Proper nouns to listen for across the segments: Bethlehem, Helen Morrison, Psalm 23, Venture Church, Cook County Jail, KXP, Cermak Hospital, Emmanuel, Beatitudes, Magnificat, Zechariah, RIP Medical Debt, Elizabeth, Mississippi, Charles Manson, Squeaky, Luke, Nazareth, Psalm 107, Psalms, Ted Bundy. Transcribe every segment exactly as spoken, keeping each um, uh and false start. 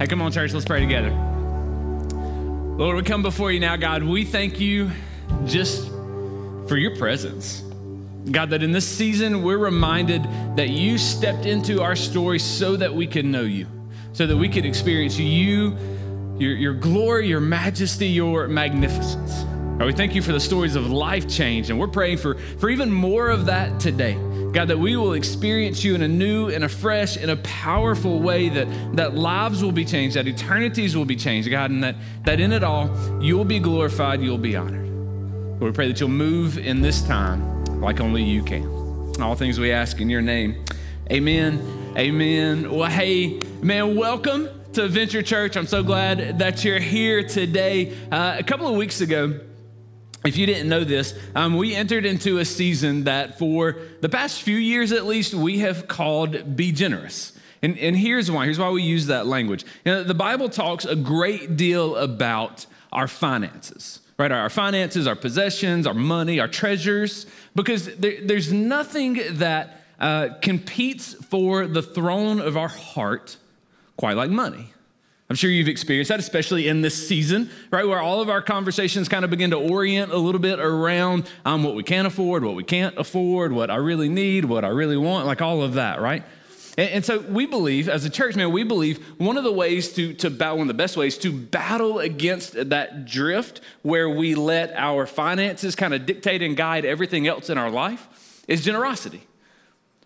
Hey, come on, church, let's pray together. Lord, we come before you now, God. We thank you just for your presence. God, that in this season, we're reminded that you stepped into our story so that we could know you, so that we could experience you, your, your glory, your majesty, your magnificence. God, we thank you for the stories of life change, and we're praying for, for even more of that today. God, that we will experience you in a new and a fresh and a powerful way, that, that lives will be changed, that eternities will be changed, God, and that, that in it all, you'll be glorified, you'll be honored. Lord, we pray that you'll move in this time like only you can. All things we ask in your name. Amen. Amen. Well, hey, man, welcome to Venture Church. I'm so glad that you're here today. Uh, a couple of weeks ago, if you didn't know this, um, we entered into a season that for the past few years, at least, we have called Be Generous. And, and here's why. Here's why we use that language. You know, the Bible talks a great deal about our finances. Right, our finances, our possessions, our money, our treasures, because there, there's nothing that uh, competes for the throne of our heart quite like money. I'm sure you've experienced that, especially in this season, right, where all of our conversations kind of begin to orient a little bit around um, what we can afford, what we can't afford, what I really need, what I really want, like all of that, right? And so we believe, as a church, man, we believe one of the ways to, to battle, one of the best ways to battle against that drift where we let our finances kind of dictate and guide everything else in our life is generosity.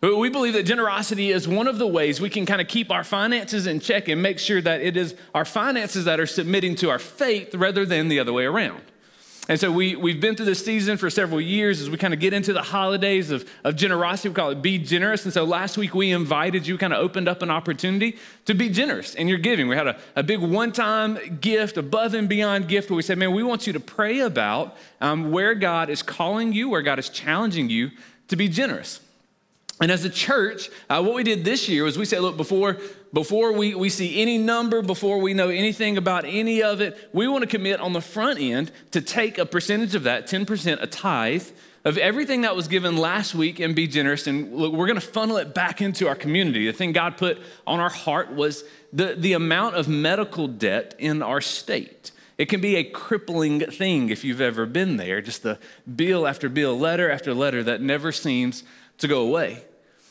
We believe that generosity is one of the ways we can kind of keep our finances in check and make sure that it is our finances that are submitting to our faith rather than the other way around. And so we, we've been through this season for several years as we kind of get into the holidays of, of generosity. We call it Be Generous. And so last week we invited you, kind of opened up an opportunity to be generous in your giving. We had a, a big one-time gift, above and beyond gift, where we said, man, we want you to pray about um, where God is calling you, where God is challenging you to be generous. And as a church, uh, what we did this year was we said, look, before, before we, we see any number, before we know anything about any of it, we want to commit on the front end to take a percentage of that, ten percent, a tithe, of everything that was given last week and be generous. And look, we're going to funnel it back into our community. The thing God put on our heart was the, the amount of medical debt in our state. It can be a crippling thing if you've ever been there, just the bill after bill, letter after letter that never seems to go away.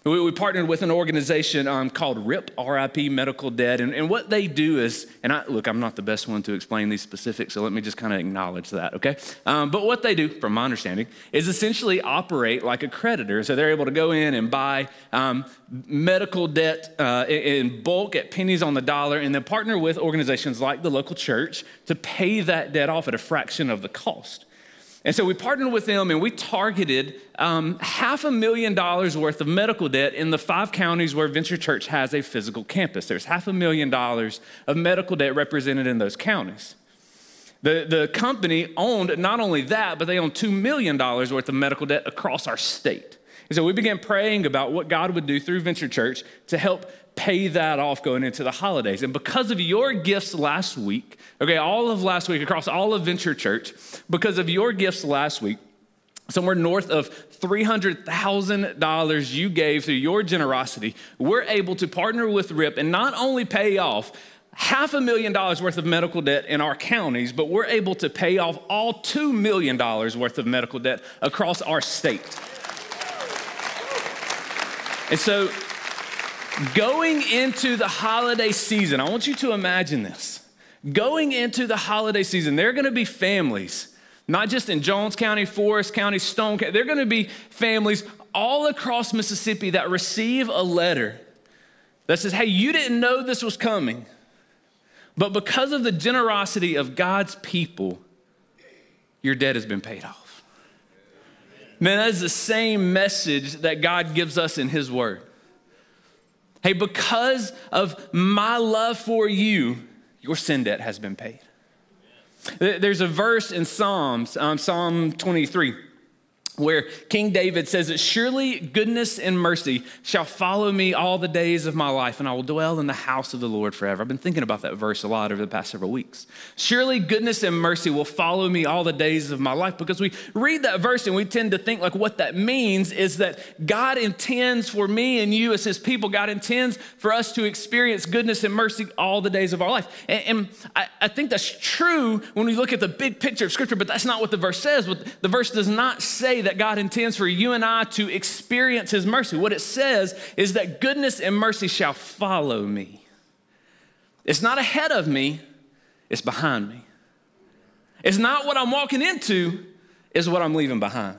We, we partnered with an organization um, called R I P, R I P Medical Debt, and, and what they do is, and I, look, I'm not the best one to explain these specifics, so let me just kind of acknowledge that, okay? Um, but what they do, from my understanding, is essentially operate like a creditor. So they're able to go in and buy um, medical debt uh, in bulk at pennies on the dollar, and then partner with organizations like the local church to pay that debt off at a fraction of the cost. And so we partnered with them, and we targeted um, half a million dollars worth of medical debt in the five counties where Venture Church has a physical campus. There's half a million dollars of medical debt represented in those counties. The, the company owned not only that, but they owned two million dollars worth of medical debt across our state. And so we began praying about what God would do through Venture Church to help pay that off going into the holidays. And because of your gifts last week, okay, all of last week across all of Venture Church, because of your gifts last week, somewhere north of three hundred thousand dollars you gave through your generosity, we're able to partner with R I P and not only pay off half a million dollars worth of medical debt in our counties, but we're able to pay off all two million dollars worth of medical debt across our state. And so, going into the holiday season, I want you to imagine this. Going into the holiday season, there are going to be families, not just in Jones County, Forest County, Stone County. There are going to be families all across Mississippi that receive a letter that says, hey, you didn't know this was coming, but because of the generosity of God's people, your debt has been paid off. Man, that is the same message that God gives us in his word. Hey, because of my love for you, your sin debt has been paid. There's a verse in Psalms, um, Psalm twenty-three, where King David says that surely goodness and mercy shall follow me all the days of my life, and I will dwell in the house of the Lord forever. I've been thinking about that verse a lot over the past several weeks. Surely goodness and mercy will follow me all the days of my life, because we read that verse and we tend to think like what that means is that God intends for me and you as his people, God intends for us to experience goodness and mercy all the days of our life. And, and I, I think that's true when we look at the big picture of Scripture, but that's not what the verse says. The verse does not say that God intends for you and I to experience his mercy. What it says is that goodness and mercy shall follow me. It's not ahead of me, it's behind me. It's not what I'm walking into, it's what I'm leaving behind.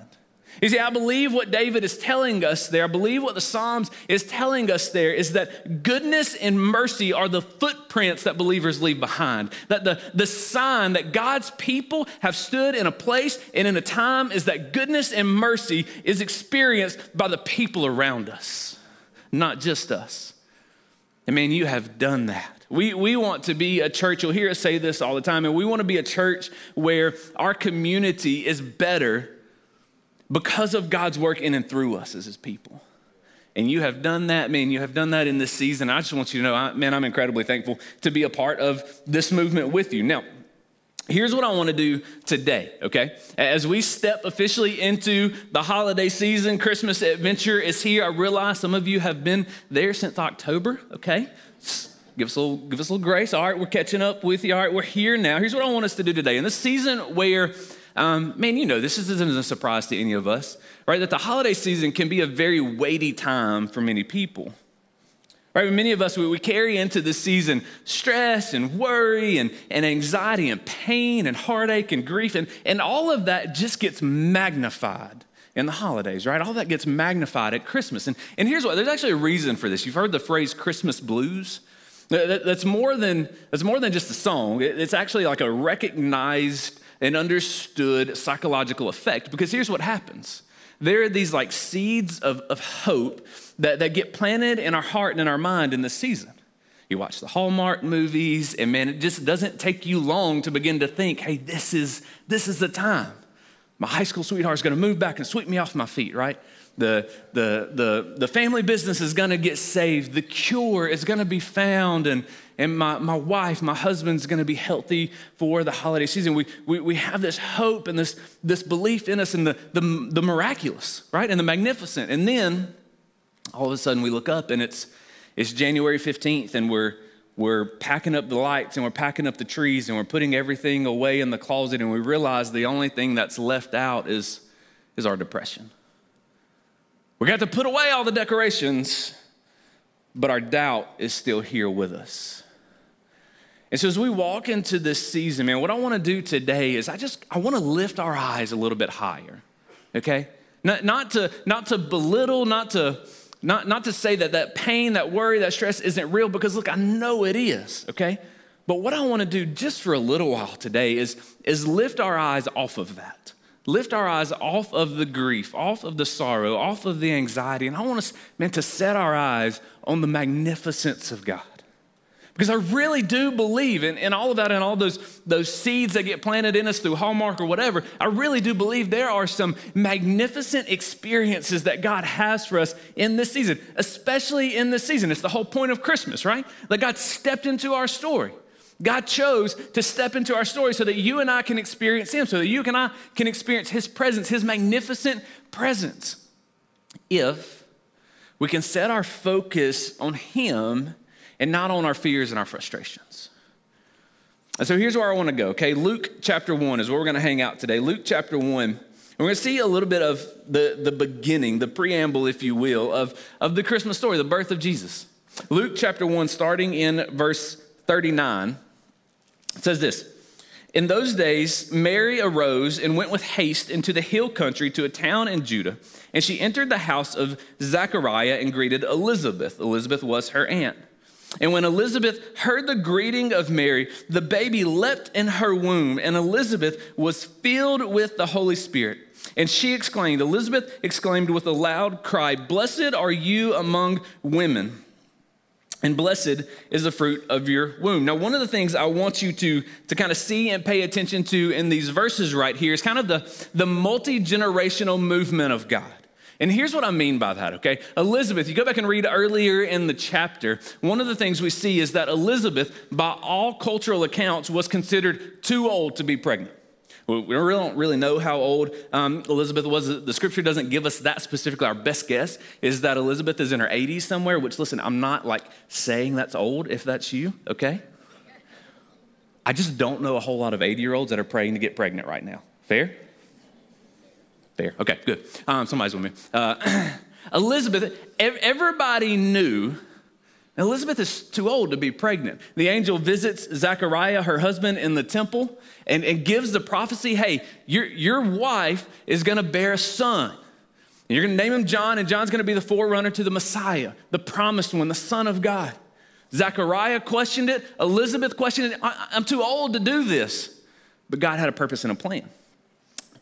You see, I believe what David is telling us there, I believe what the Psalms is telling us there is that goodness and mercy are the footprints that believers leave behind. That the, the sign that God's people have stood in a place and in a time is that goodness and mercy is experienced by the people around us, not just us. And man, you have done that. We, we want to be a church, you'll hear us say this all the time, and we want to be a church where our community is better because of God's work in and through us as his people. And you have done that, man. You have done that in this season. I just want you to know, I, man, I'm incredibly thankful to be a part of this movement with you. Now, here's what I want to do today, okay? As we step officially into the holiday season, Christmas Adventure is here. I realize some of you have been there since October, okay? Give us, a little, give us a little grace. All right, we're catching up with you. All right, we're here now. Here's what I want us to do today. In this season where, um, man, you know, this isn't a surprise to any of us, right? That the holiday season can be a very weighty time for many people, right? Many of us, we, we carry into this season stress and worry and, and anxiety and pain and heartache and grief. And, and all of that just gets magnified in the holidays, right? All that gets magnified at Christmas. And, and here's what, there's actually a reason for this. You've heard the phrase Christmas blues. That's more than that's more than just a song. It's actually like a recognized and understood psychological effect, because here's what happens. There are these like seeds of, of hope that, that get planted in our heart and in our mind in this season. You watch the Hallmark movies, and man, it just doesn't take you long to begin to think, hey, this is this is the time. My high school sweetheart is gonna move back and sweep me off my feet, right? The, the, the, the family business is going to get saved. The cure is going to be found. And, and my, my wife, my husband's going to be healthy for the holiday season. We, we, we have this hope and this, this belief in us and the, the, the miraculous, right? And the magnificent. And then all of a sudden we look up and it's, it's January fifteenth and we're, we're packing up the lights and we're packing up the trees and we're putting everything away in the closet, and we realize the only thing that's left out is, is our depression. We got to put away all the decorations, but our doubt is still here with us. And so as we walk into this season, man, what I want to do today is I just, I want to lift our eyes a little bit higher, okay? Not, not to, not to belittle, not to, not, not to say that that pain, that worry, that stress isn't real, because look, I know it is, okay? But what I want to do just for a little while today is, is lift our eyes off of that. Lift our eyes off of the grief, off of the sorrow, off of the anxiety. And I want us, man, to set our eyes on the magnificence of God. Because I really do believe in, in all of that and all those, those seeds that get planted in us through Hallmark or whatever, I really do believe there are some magnificent experiences that God has for us in this season, especially in this season. It's the whole point of Christmas, right? That God stepped into our story. God chose to step into our story so that you and I can experience him, so that you and I can experience his presence, his magnificent presence, if we can set our focus on him and not on our fears and our frustrations. And so here's where I want to go, okay? Luke chapter one is where we're going to hang out today. Luke chapter one. We're going to see a little bit of the, the beginning, the preamble, if you will, of, of the Christmas story, the birth of Jesus. Luke chapter one, starting in verse thirty-nine, it says this. In those days, Mary arose and went with haste into the hill country to a town in Judah, and she entered the house of Zechariah and greeted Elizabeth. Elizabeth was her aunt. And when Elizabeth heard the greeting of Mary, the baby leapt in her womb, and Elizabeth was filled with the Holy Spirit. And she exclaimed, Elizabeth exclaimed with a loud cry, "Blessed are you among women, and blessed is the fruit of your womb. Now, one of the things I want you to, to kind of see and pay attention to in these verses right here is kind of the, the multi-generational movement of God. And here's what I mean by that, okay? Elizabeth, you go back and read earlier in the chapter, one of the things we see is that Elizabeth, by all cultural accounts, was considered too old to be pregnant. We don't really know how old um, Elizabeth was. The scripture doesn't give us that specifically. Our best guess is that Elizabeth is in her eighties somewhere, which, listen, I'm not like saying that's old if that's you, okay? I just don't know a whole lot of eighty-year-olds that are praying to get pregnant right now. Fair? Fair. Okay, good. Um, somebody's with me. Uh, Elizabeth, everybody knew Elizabeth is too old to be pregnant. The angel visits Zechariah, her husband, in the temple and, and gives the prophecy, hey, your, your wife is going to bear a son. And you're going to name him John, and John's going to be the forerunner to the Messiah, the promised one, the Son of God. Zechariah questioned it. Elizabeth questioned it. I, I'm too old to do this. But God had a purpose and a plan.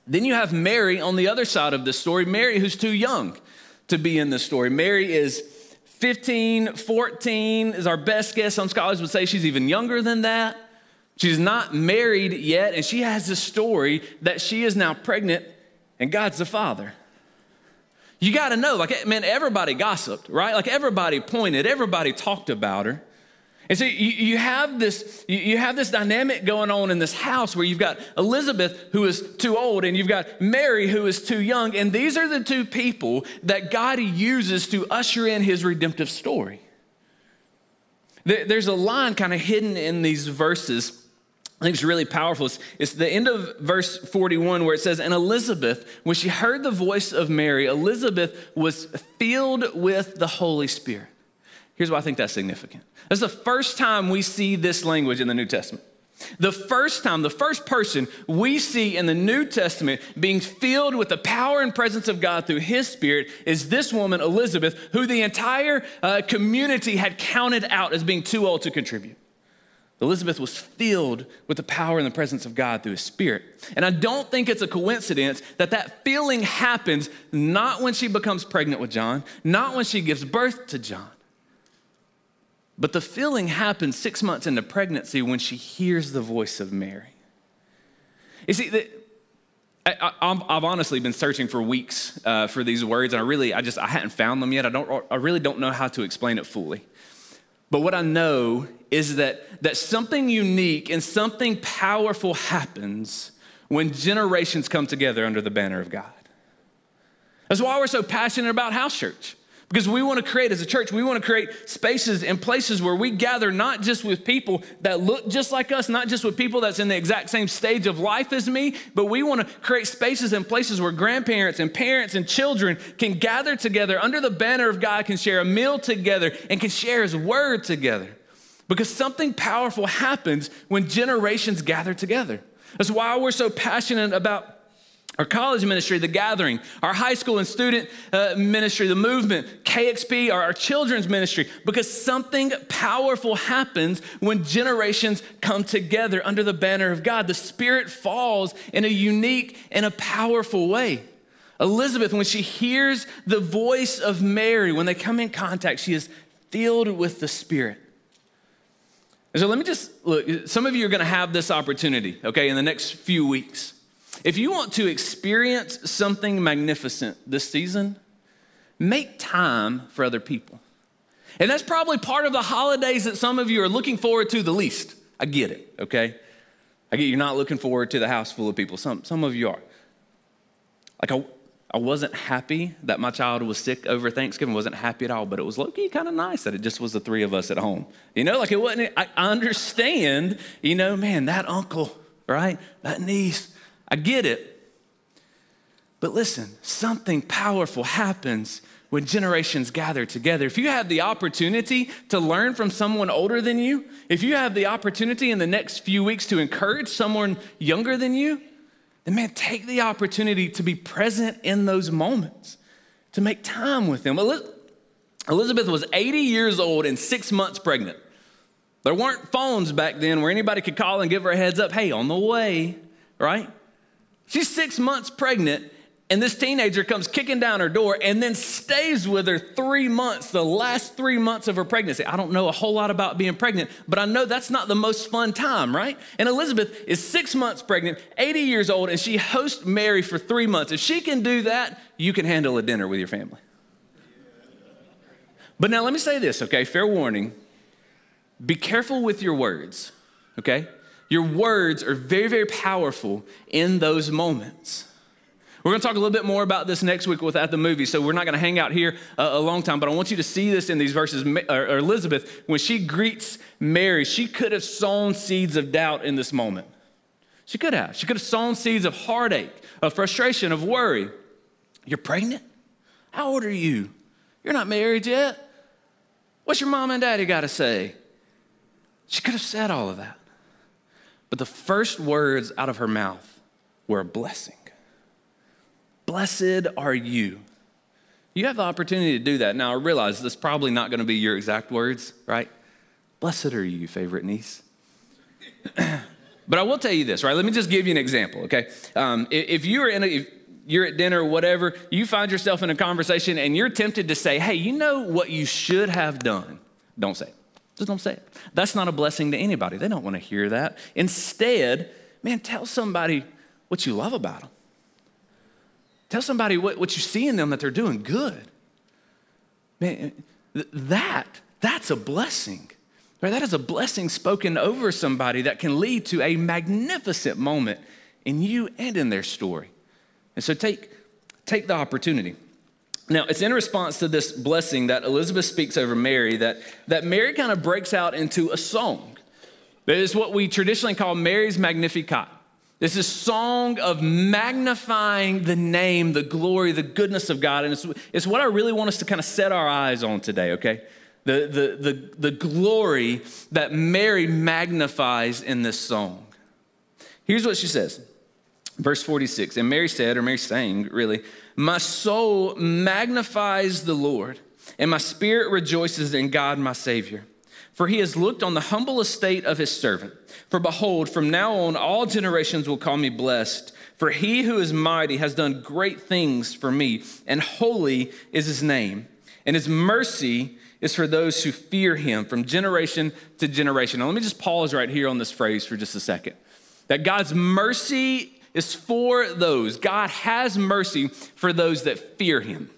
Then you have Mary on the other side of this story. Mary, who's too young to be in this story. Mary is fifteen, fourteen is our best guess. Some scholars would say she's even younger than that. She's not married yet, and she has this story that she is now pregnant, and God's the father. You got to know, like, man, everybody gossiped, right? Like, everybody pointed, everybody talked about her. And so you, you have this you have this dynamic going on in this house where you've got Elizabeth, who is too old, and you've got Mary, who is too young. And these are the two people that God uses to usher in his redemptive story. There, there's a line kind of hidden in these verses. I think it's really powerful. It's, it's the end of verse forty-one where it says, and Elizabeth, when she heard the voice of Mary, Elizabeth was filled with the Holy Spirit. Here's why I think that's significant. That's the first time we see this language in the New Testament. The first time, the first person we see in the New Testament being filled with the power and presence of God through his Spirit is this woman, Elizabeth, who the entire uh, community had counted out as being too old to contribute. Elizabeth was filled with the power and the presence of God through his Spirit. And I don't think it's a coincidence that that feeling happens not when she becomes pregnant with John, not when she gives birth to John. But the feeling happens six months into pregnancy when she hears the voice of Mary. You see, the, I, I, I've honestly been searching for weeks uh, for these words, and I really, I just, I hadn't found them yet. I don't, I really don't know how to explain it fully. But what I know is that, that something unique and something powerful happens when generations come together under the banner of God. That's why we're so passionate about house church. Because we want to create, as a church, we want to create spaces and places where we gather not just with people that look just like us, not just with people that's in the exact same stage of life as me, but we want to create spaces and places where grandparents and parents and children can gather together under the banner of God, can share a meal together, and can share his word together. Because something powerful happens when generations gather together. That's why we're so passionate about our college ministry, The Gathering, our high school and student uh, ministry, The Movement, K X P, our, our children's ministry, because something powerful happens when generations come together under the banner of God. The Spirit falls in a unique and a powerful way. Elizabeth, when she hears the voice of Mary, when they come in contact, she is filled with the Spirit. And so let me just, look, some of you are going to have this opportunity, okay, in the next few weeks. If you want to experience something magnificent this season, make time for other people. And that's probably part of the holidays that some of you are looking forward to the least. I get it, okay? I get you're not looking forward to the house full of people. Some, some of you are. Like, I, I wasn't happy that my child was sick over Thanksgiving. I wasn't happy at all, but it was low-key kind of nice that it just was the three of us at home. You know, like it wasn't, I understand, you know, man, that uncle, right? That niece. I get it, but listen, something powerful happens when generations gather together. If you have the opportunity to learn from someone older than you, if you have the opportunity in the next few weeks to encourage someone younger than you, then man, take the opportunity to be present in those moments, to make time with them. Elizabeth was eighty years old and six months pregnant. There weren't phones back then where anybody could call and give her a heads up, hey, on the way, right? She's six months pregnant, And this teenager comes kicking down her door and then stays with her three months, the last three months of her pregnancy. I don't know a whole lot about being pregnant, but I know that's not the most fun time, right? And Elizabeth is six months pregnant, eighty years old, and she hosts Mary for three months. If she can do that, you can handle a dinner with your family. But now let me say this, okay? Fair warning. Be careful with your words, okay? Your words are very, very powerful in those moments. We're going to talk a little bit more about this next week with At the Movie, so we're not going to hang out here a, a long time, but I want you to see this in these verses. Or, or Elizabeth, when she greets Mary, she could have sown seeds of doubt in this moment. She could have. She could have sown seeds of heartache, of frustration, of worry. You're pregnant? How old are you? You're not married yet? What's your mom and daddy got to say? She could have said all of that, but the first words out of her mouth were a blessing. Blessed are you. You have the opportunity to do that. Now, I realize that's probably not going to be your exact words, right? Blessed are you, favorite niece. But I will tell you this, right? Let me just give you an example, okay? Um, if you're in a, if you're at dinner or whatever, you find yourself in a conversation and you're tempted to say, hey, you know what you should have done? Don't say it. Just don't say it. That's not a blessing to anybody. They don't want to hear that. Instead, man, tell somebody what you love about them. Tell somebody what, what you see in them that they're doing good. Man, th- that, that's a blessing. Right? That is a blessing spoken over somebody that can lead to a magnificent moment in you and in their story. And so take, take the opportunity. Now, it's in response to this blessing that Elizabeth speaks over Mary that, that Mary kind of breaks out into a song. That is what we traditionally call Mary's Magnificat. This is a song of magnifying the name, the glory, the goodness of God. And it's, it's what I really want us to kind of set our eyes on today, okay? The, the, the, the glory that Mary magnifies in this song. Here's what she says, verse forty-six. And Mary said, or Mary sang, really, my soul magnifies the Lord, and my spirit rejoices in God my Savior. For he has looked on the humble estate of his servant. For behold, from now on, all generations will call me blessed. For he who is mighty has done great things for me, and holy is his name. And his mercy is for those who fear him from generation to generation. Now, let me just pause right here on this phrase for just a second. That God's mercy is for those. God has mercy for those that fear him.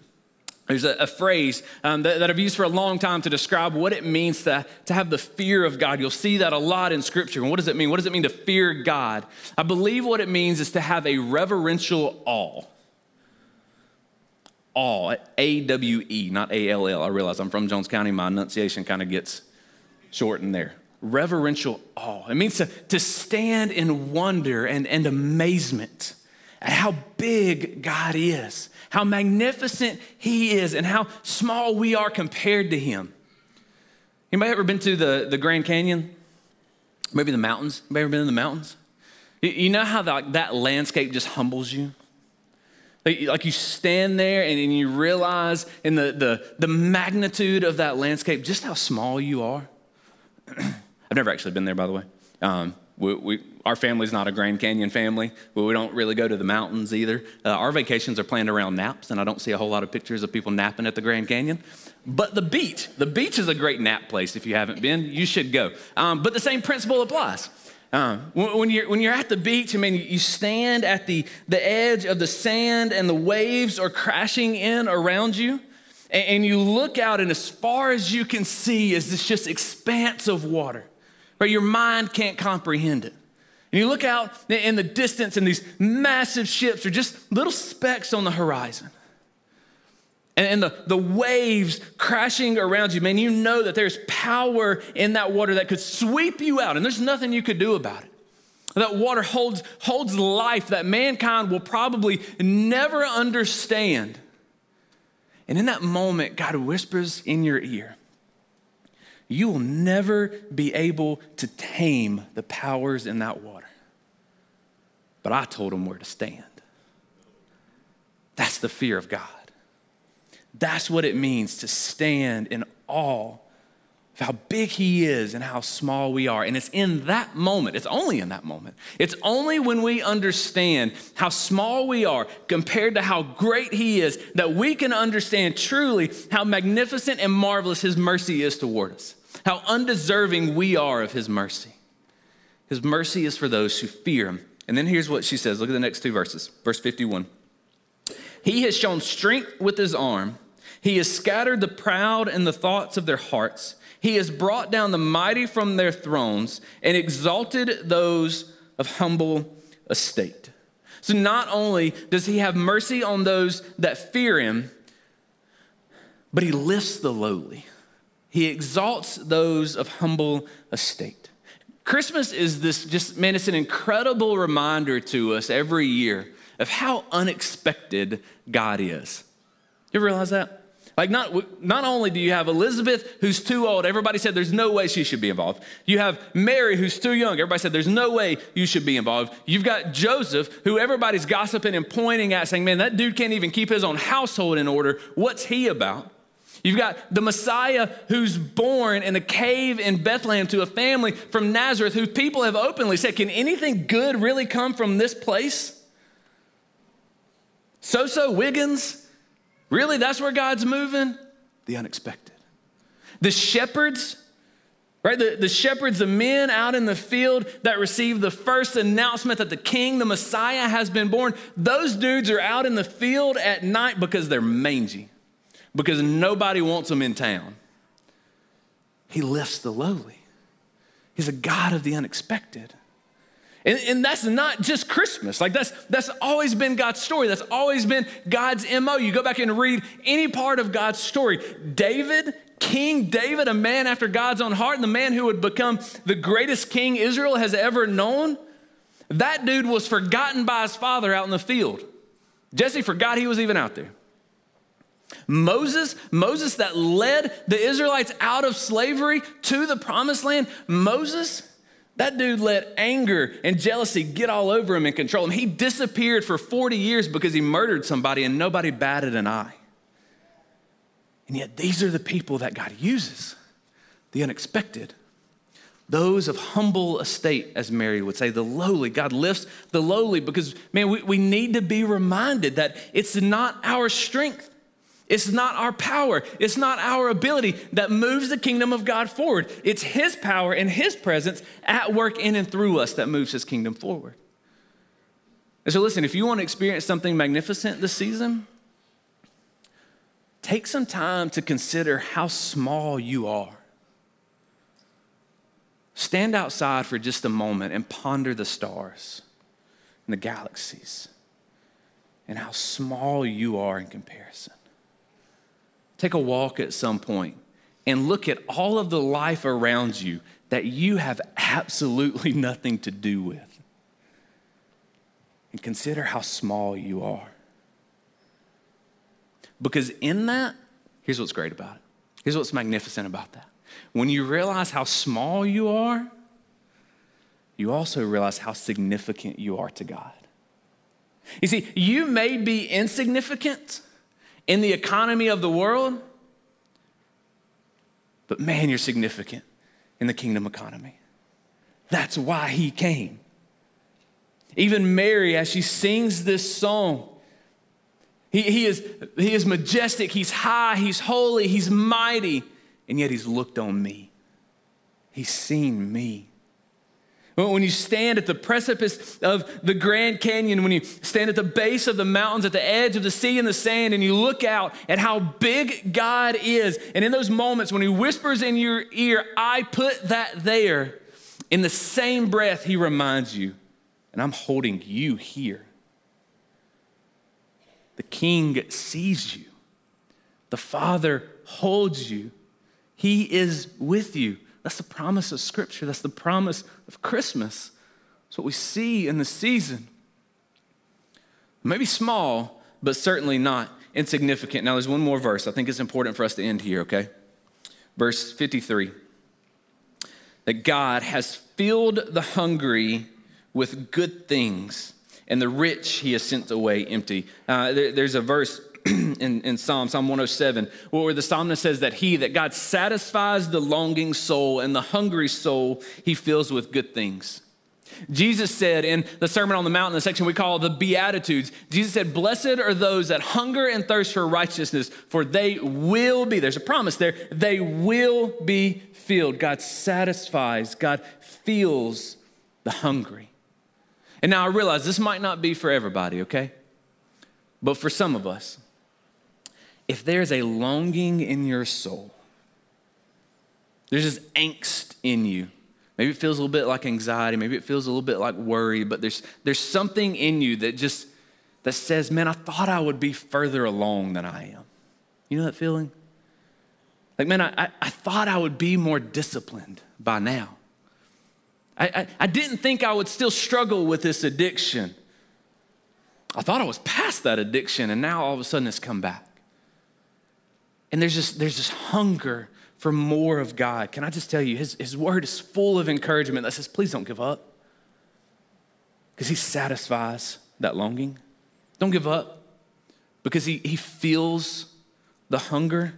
There's a, a phrase um, that, that I've used for a long time to describe what it means to, to have the fear of God. You'll see that a lot in Scripture. And what does it mean? What does it mean to fear God? I believe what it means is to have a reverential awe. Awe, A W E, not A L L. I realize I'm from Jones County. My enunciation kind of gets shortened there. Reverential awe. It means to, to stand in wonder and, and amazement at how big God is, how magnificent he is, and how small we are compared to him. Anybody ever been to the, the Grand Canyon? Maybe the mountains? Anybody ever been in the mountains? You know how the, like, that landscape just humbles you? Like, like you stand there and, and you realize in the, the, the magnitude of that landscape just how small you are. I've never actually been there, by the way. Um, We, we, our family's not a Grand Canyon family, but we don't really go to the mountains either. Uh, our vacations are planned around naps, and I don't see a whole lot of pictures of people napping at the Grand Canyon. But the beach, the beach is a great nap place. If you haven't been, you should go. Um, but the same principle applies. Um, when, when, you're, when you're at the beach, I mean, you stand at the, the edge of the sand, and the waves are crashing in around you, and, and you look out, and as far as you can see is this just expanse of water. Right, your mind can't comprehend it. And you look out in the distance and these massive ships are just little specks on the horizon. And, and the, the waves crashing around you, man, you know that there's power in that water that could sweep you out and there's nothing you could do about it. That water holds, holds life that mankind will probably never understand. And in that moment, God whispers in your ear, you will never be able to tame the powers in that water. But I told them where to stand. That's the fear of God. That's what it means to stand in awe of of how big he is and how small we are. And it's in that moment, it's only in that moment, it's only when we understand how small we are compared to how great he is that we can understand truly how magnificent and marvelous his mercy is toward us, how undeserving we are of his mercy. His mercy is for those who fear him. And then here's what she says. Look at the next two verses. Verse fifty-one. He has shown strength with his arm. He has scattered the proud in the thoughts of their hearts. He has brought down the mighty from their thrones and exalted those of humble estate. So not only does he have mercy on those that fear him, but he lifts the lowly. He exalts those of humble estate. Christmas is this just, man, it's an incredible reminder to us every year of how unexpected God is. You ever realize that? Like not, not only do you have Elizabeth, who's too old, everybody said there's no way she should be involved. You have Mary, who's too young, everybody said there's no way you should be involved. You've got Joseph, who everybody's gossiping and pointing at, saying, man, that dude can't even keep his own household in order. What's he about? You've got the Messiah who's born in a cave in Bethlehem to a family from Nazareth who people have openly said, can anything good really come from this place? So-so Wiggins, really that's where God's moving? The unexpected. The shepherds, right? The, the shepherds, the men out in the field that received the first announcement that the king, the Messiah, has been born. Those dudes are out in the field at night because they're mangy. Because nobody wants him in town. He lifts the lowly. He's a God of the unexpected. And, and that's not just Christmas. Like that's, that's always been God's story. That's always been God's M O. You go back and read any part of God's story. David, King David, a man after God's own heart, and the man who would become the greatest king Israel has ever known, that dude was forgotten by his father out in the field. Jesse forgot he was even out there. Moses, Moses that led the Israelites out of slavery to the promised land. Moses, that dude let anger and jealousy get all over him and control him. He disappeared for forty years because he murdered somebody and nobody batted an eye. And yet these are the people that God uses, the unexpected, those of humble estate, as Mary would say, the lowly. God lifts the lowly because, man, we, we need to be reminded that it's not our strength. It's not our power. It's not our ability that moves the kingdom of God forward. It's his power and his presence at work in and through us that moves his kingdom forward. And so listen, if you want to experience something magnificent this season, take some time to consider how small you are. Stand outside for just a moment and ponder the stars and the galaxies and how small you are in comparison. Take a walk at some point and look at all of the life around you that you have absolutely nothing to do with. And consider how small you are. Because in that, here's what's great about it. Here's what's magnificent about that. When you realize how small you are, you also realize how significant you are to God. You see, you may be insignificant in the economy of the world, but man, you're significant in the kingdom economy. That's why he came. Even Mary, as she sings this song, he, he, is, he is majestic, he's high, he's holy, he's mighty, and yet he's looked on me. He's seen me. When you stand at the precipice of the Grand Canyon, when you stand at the base of the mountains, at the edge of the sea and the sand, and you look out at how big God is, and in those moments when he whispers in your ear, I put that there, in the same breath he reminds you, and I'm holding you here. The King sees you. The Father holds you. He is with you. That's the promise of Scripture. That's the promise of Christmas. That's what we see in the season. Maybe small, but certainly not insignificant. Now, there's one more verse. I think it's important for us to end here, okay? Verse fifty-three. That God has filled the hungry with good things, and the rich he has sent away empty. Uh, there, there's a verse in in, in Psalm, Psalm one oh seven, where the psalmist says that he, that God satisfies the longing soul and the hungry soul he fills with good things. Jesus said in the Sermon on the Mount, in the section we call the Beatitudes, Jesus said, blessed are those that hunger and thirst for righteousness, for they will be, there's a promise there, they will be filled. God satisfies, God feels the hungry. And now I realize this might not be for everybody, okay? But for some of us, if there's a longing in your soul, there's this angst in you. Maybe it feels a little bit like anxiety. Maybe it feels a little bit like worry, but there's there's something in you that just, that says, man, I thought I would be further along than I am. You know that feeling? Like, man, I, I, I thought I would be more disciplined by now. I, I, I didn't think I would still struggle with this addiction. I thought I was past that addiction, and now all of a sudden it's come back. And there's just there's this hunger for more of God. Can I just tell you, his, his word is full of encouragement that says, please don't give up, because he satisfies that longing. Don't give up, because he, he feels the hunger.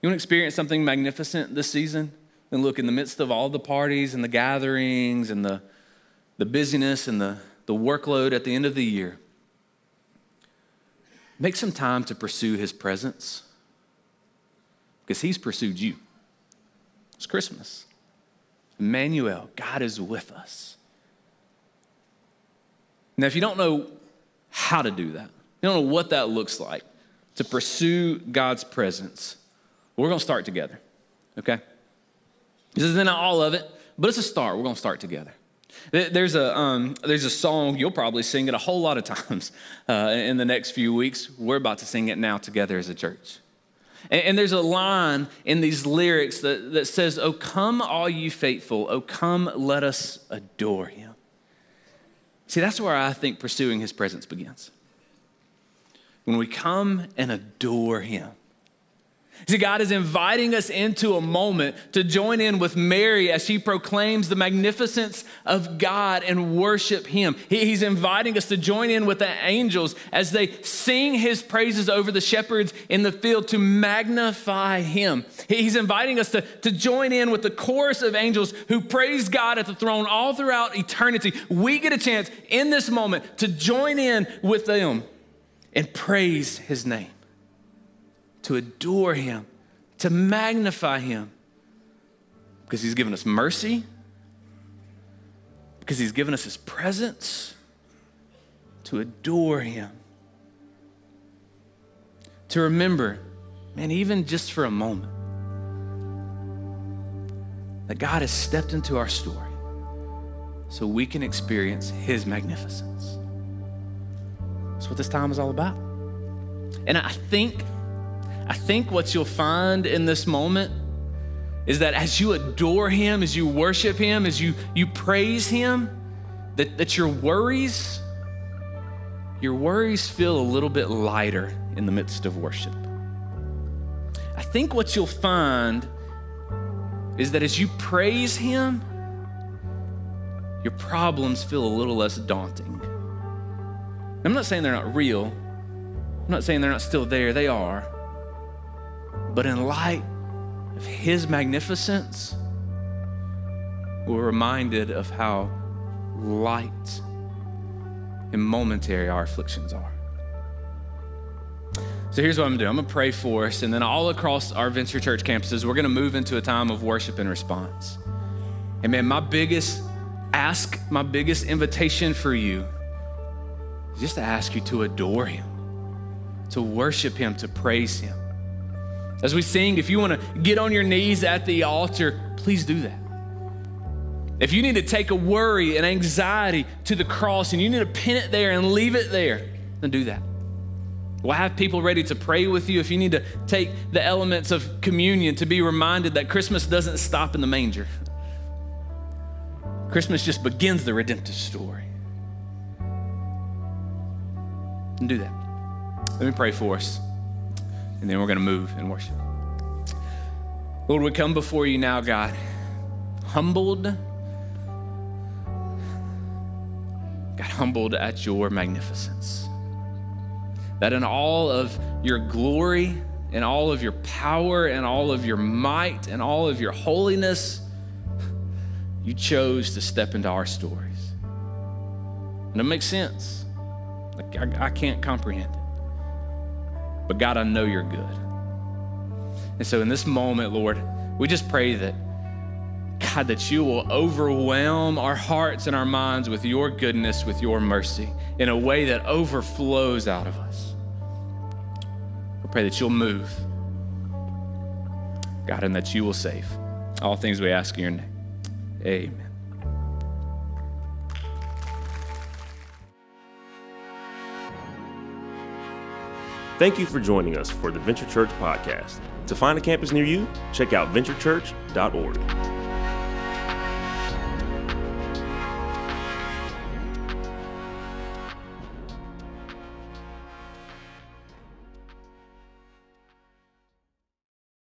You want to experience something magnificent this season? And look, in the midst of all the parties and the gatherings and the, the busyness and the, the workload at the end of the year, make some time to pursue his presence, because he's pursued you. It's Christmas. Emmanuel, God is with us. Now, if you don't know how to do that, you don't know what that looks like, to pursue God's presence, we're going to start together, okay? This isn't all of it, but it's a start. We're going to start together. There's a, um, there's a song, you'll probably sing it a whole lot of times uh, in the next few weeks. We're about to sing it now together as a church. And there's a line in these lyrics that, that says, "Oh, come all you faithful, oh, come let us adore him." See, that's where I think pursuing his presence begins. When we come and adore him. See, God is inviting us into a moment to join in with Mary as she proclaims the magnificence of God and worship him. He's inviting us to join in with the angels as they sing his praises over the shepherds in the field to magnify him. He's inviting us to, to join in with the chorus of angels who praise God at the throne all throughout eternity. We get a chance in this moment to join in with them and praise his name, to adore him, to magnify him, because he's given us mercy, because he's given us his presence, to adore him, to remember, man, even just for a moment, that God has stepped into our story so we can experience his magnificence. That's what this time is all about. And I think I think what you'll find in this moment is that as you adore him, as you worship him, as you, you praise him, that, that your worries, your worries feel a little bit lighter in the midst of worship. I think what you'll find is that as you praise him, your problems feel a little less daunting. I'm not saying they're not real. I'm not saying they're not still there. They are. But in light of his magnificence, we're reminded of how light and momentary our afflictions are. So here's what I'm doing. I'm gonna pray for us, and then all across our Venture Church campuses, we're gonna move into a time of worship and response. And man, my biggest ask, my biggest invitation for you is just to ask you to adore him, to worship him, to praise him. As we sing, if you want to get on your knees at the altar, please do that. If you need to take a worry and anxiety to the cross and you need to pin it there and leave it there, then do that. We'll have people ready to pray with you if you need to take the elements of communion to be reminded that Christmas doesn't stop in the manger. Christmas just begins the redemptive story. And do that. Let me pray for us, and then we're going to move and worship. Lord, we come before you now, God, humbled, God, humbled at your magnificence. that in all of your glory and all of your power and all of your might and all of your holiness, you chose to step into our stories. And it makes sense. Like I, I can't comprehend it. But God, I know you're good. And so in this moment, Lord, we just pray that, God, that you will overwhelm our hearts and our minds with your goodness, with your mercy, in a way that overflows out of us. We pray that you'll move, God, and that you will save. All things we ask in your name. Amen. Thank you for joining us for the Venture Church podcast. To find a campus near you, check out venture church dot org.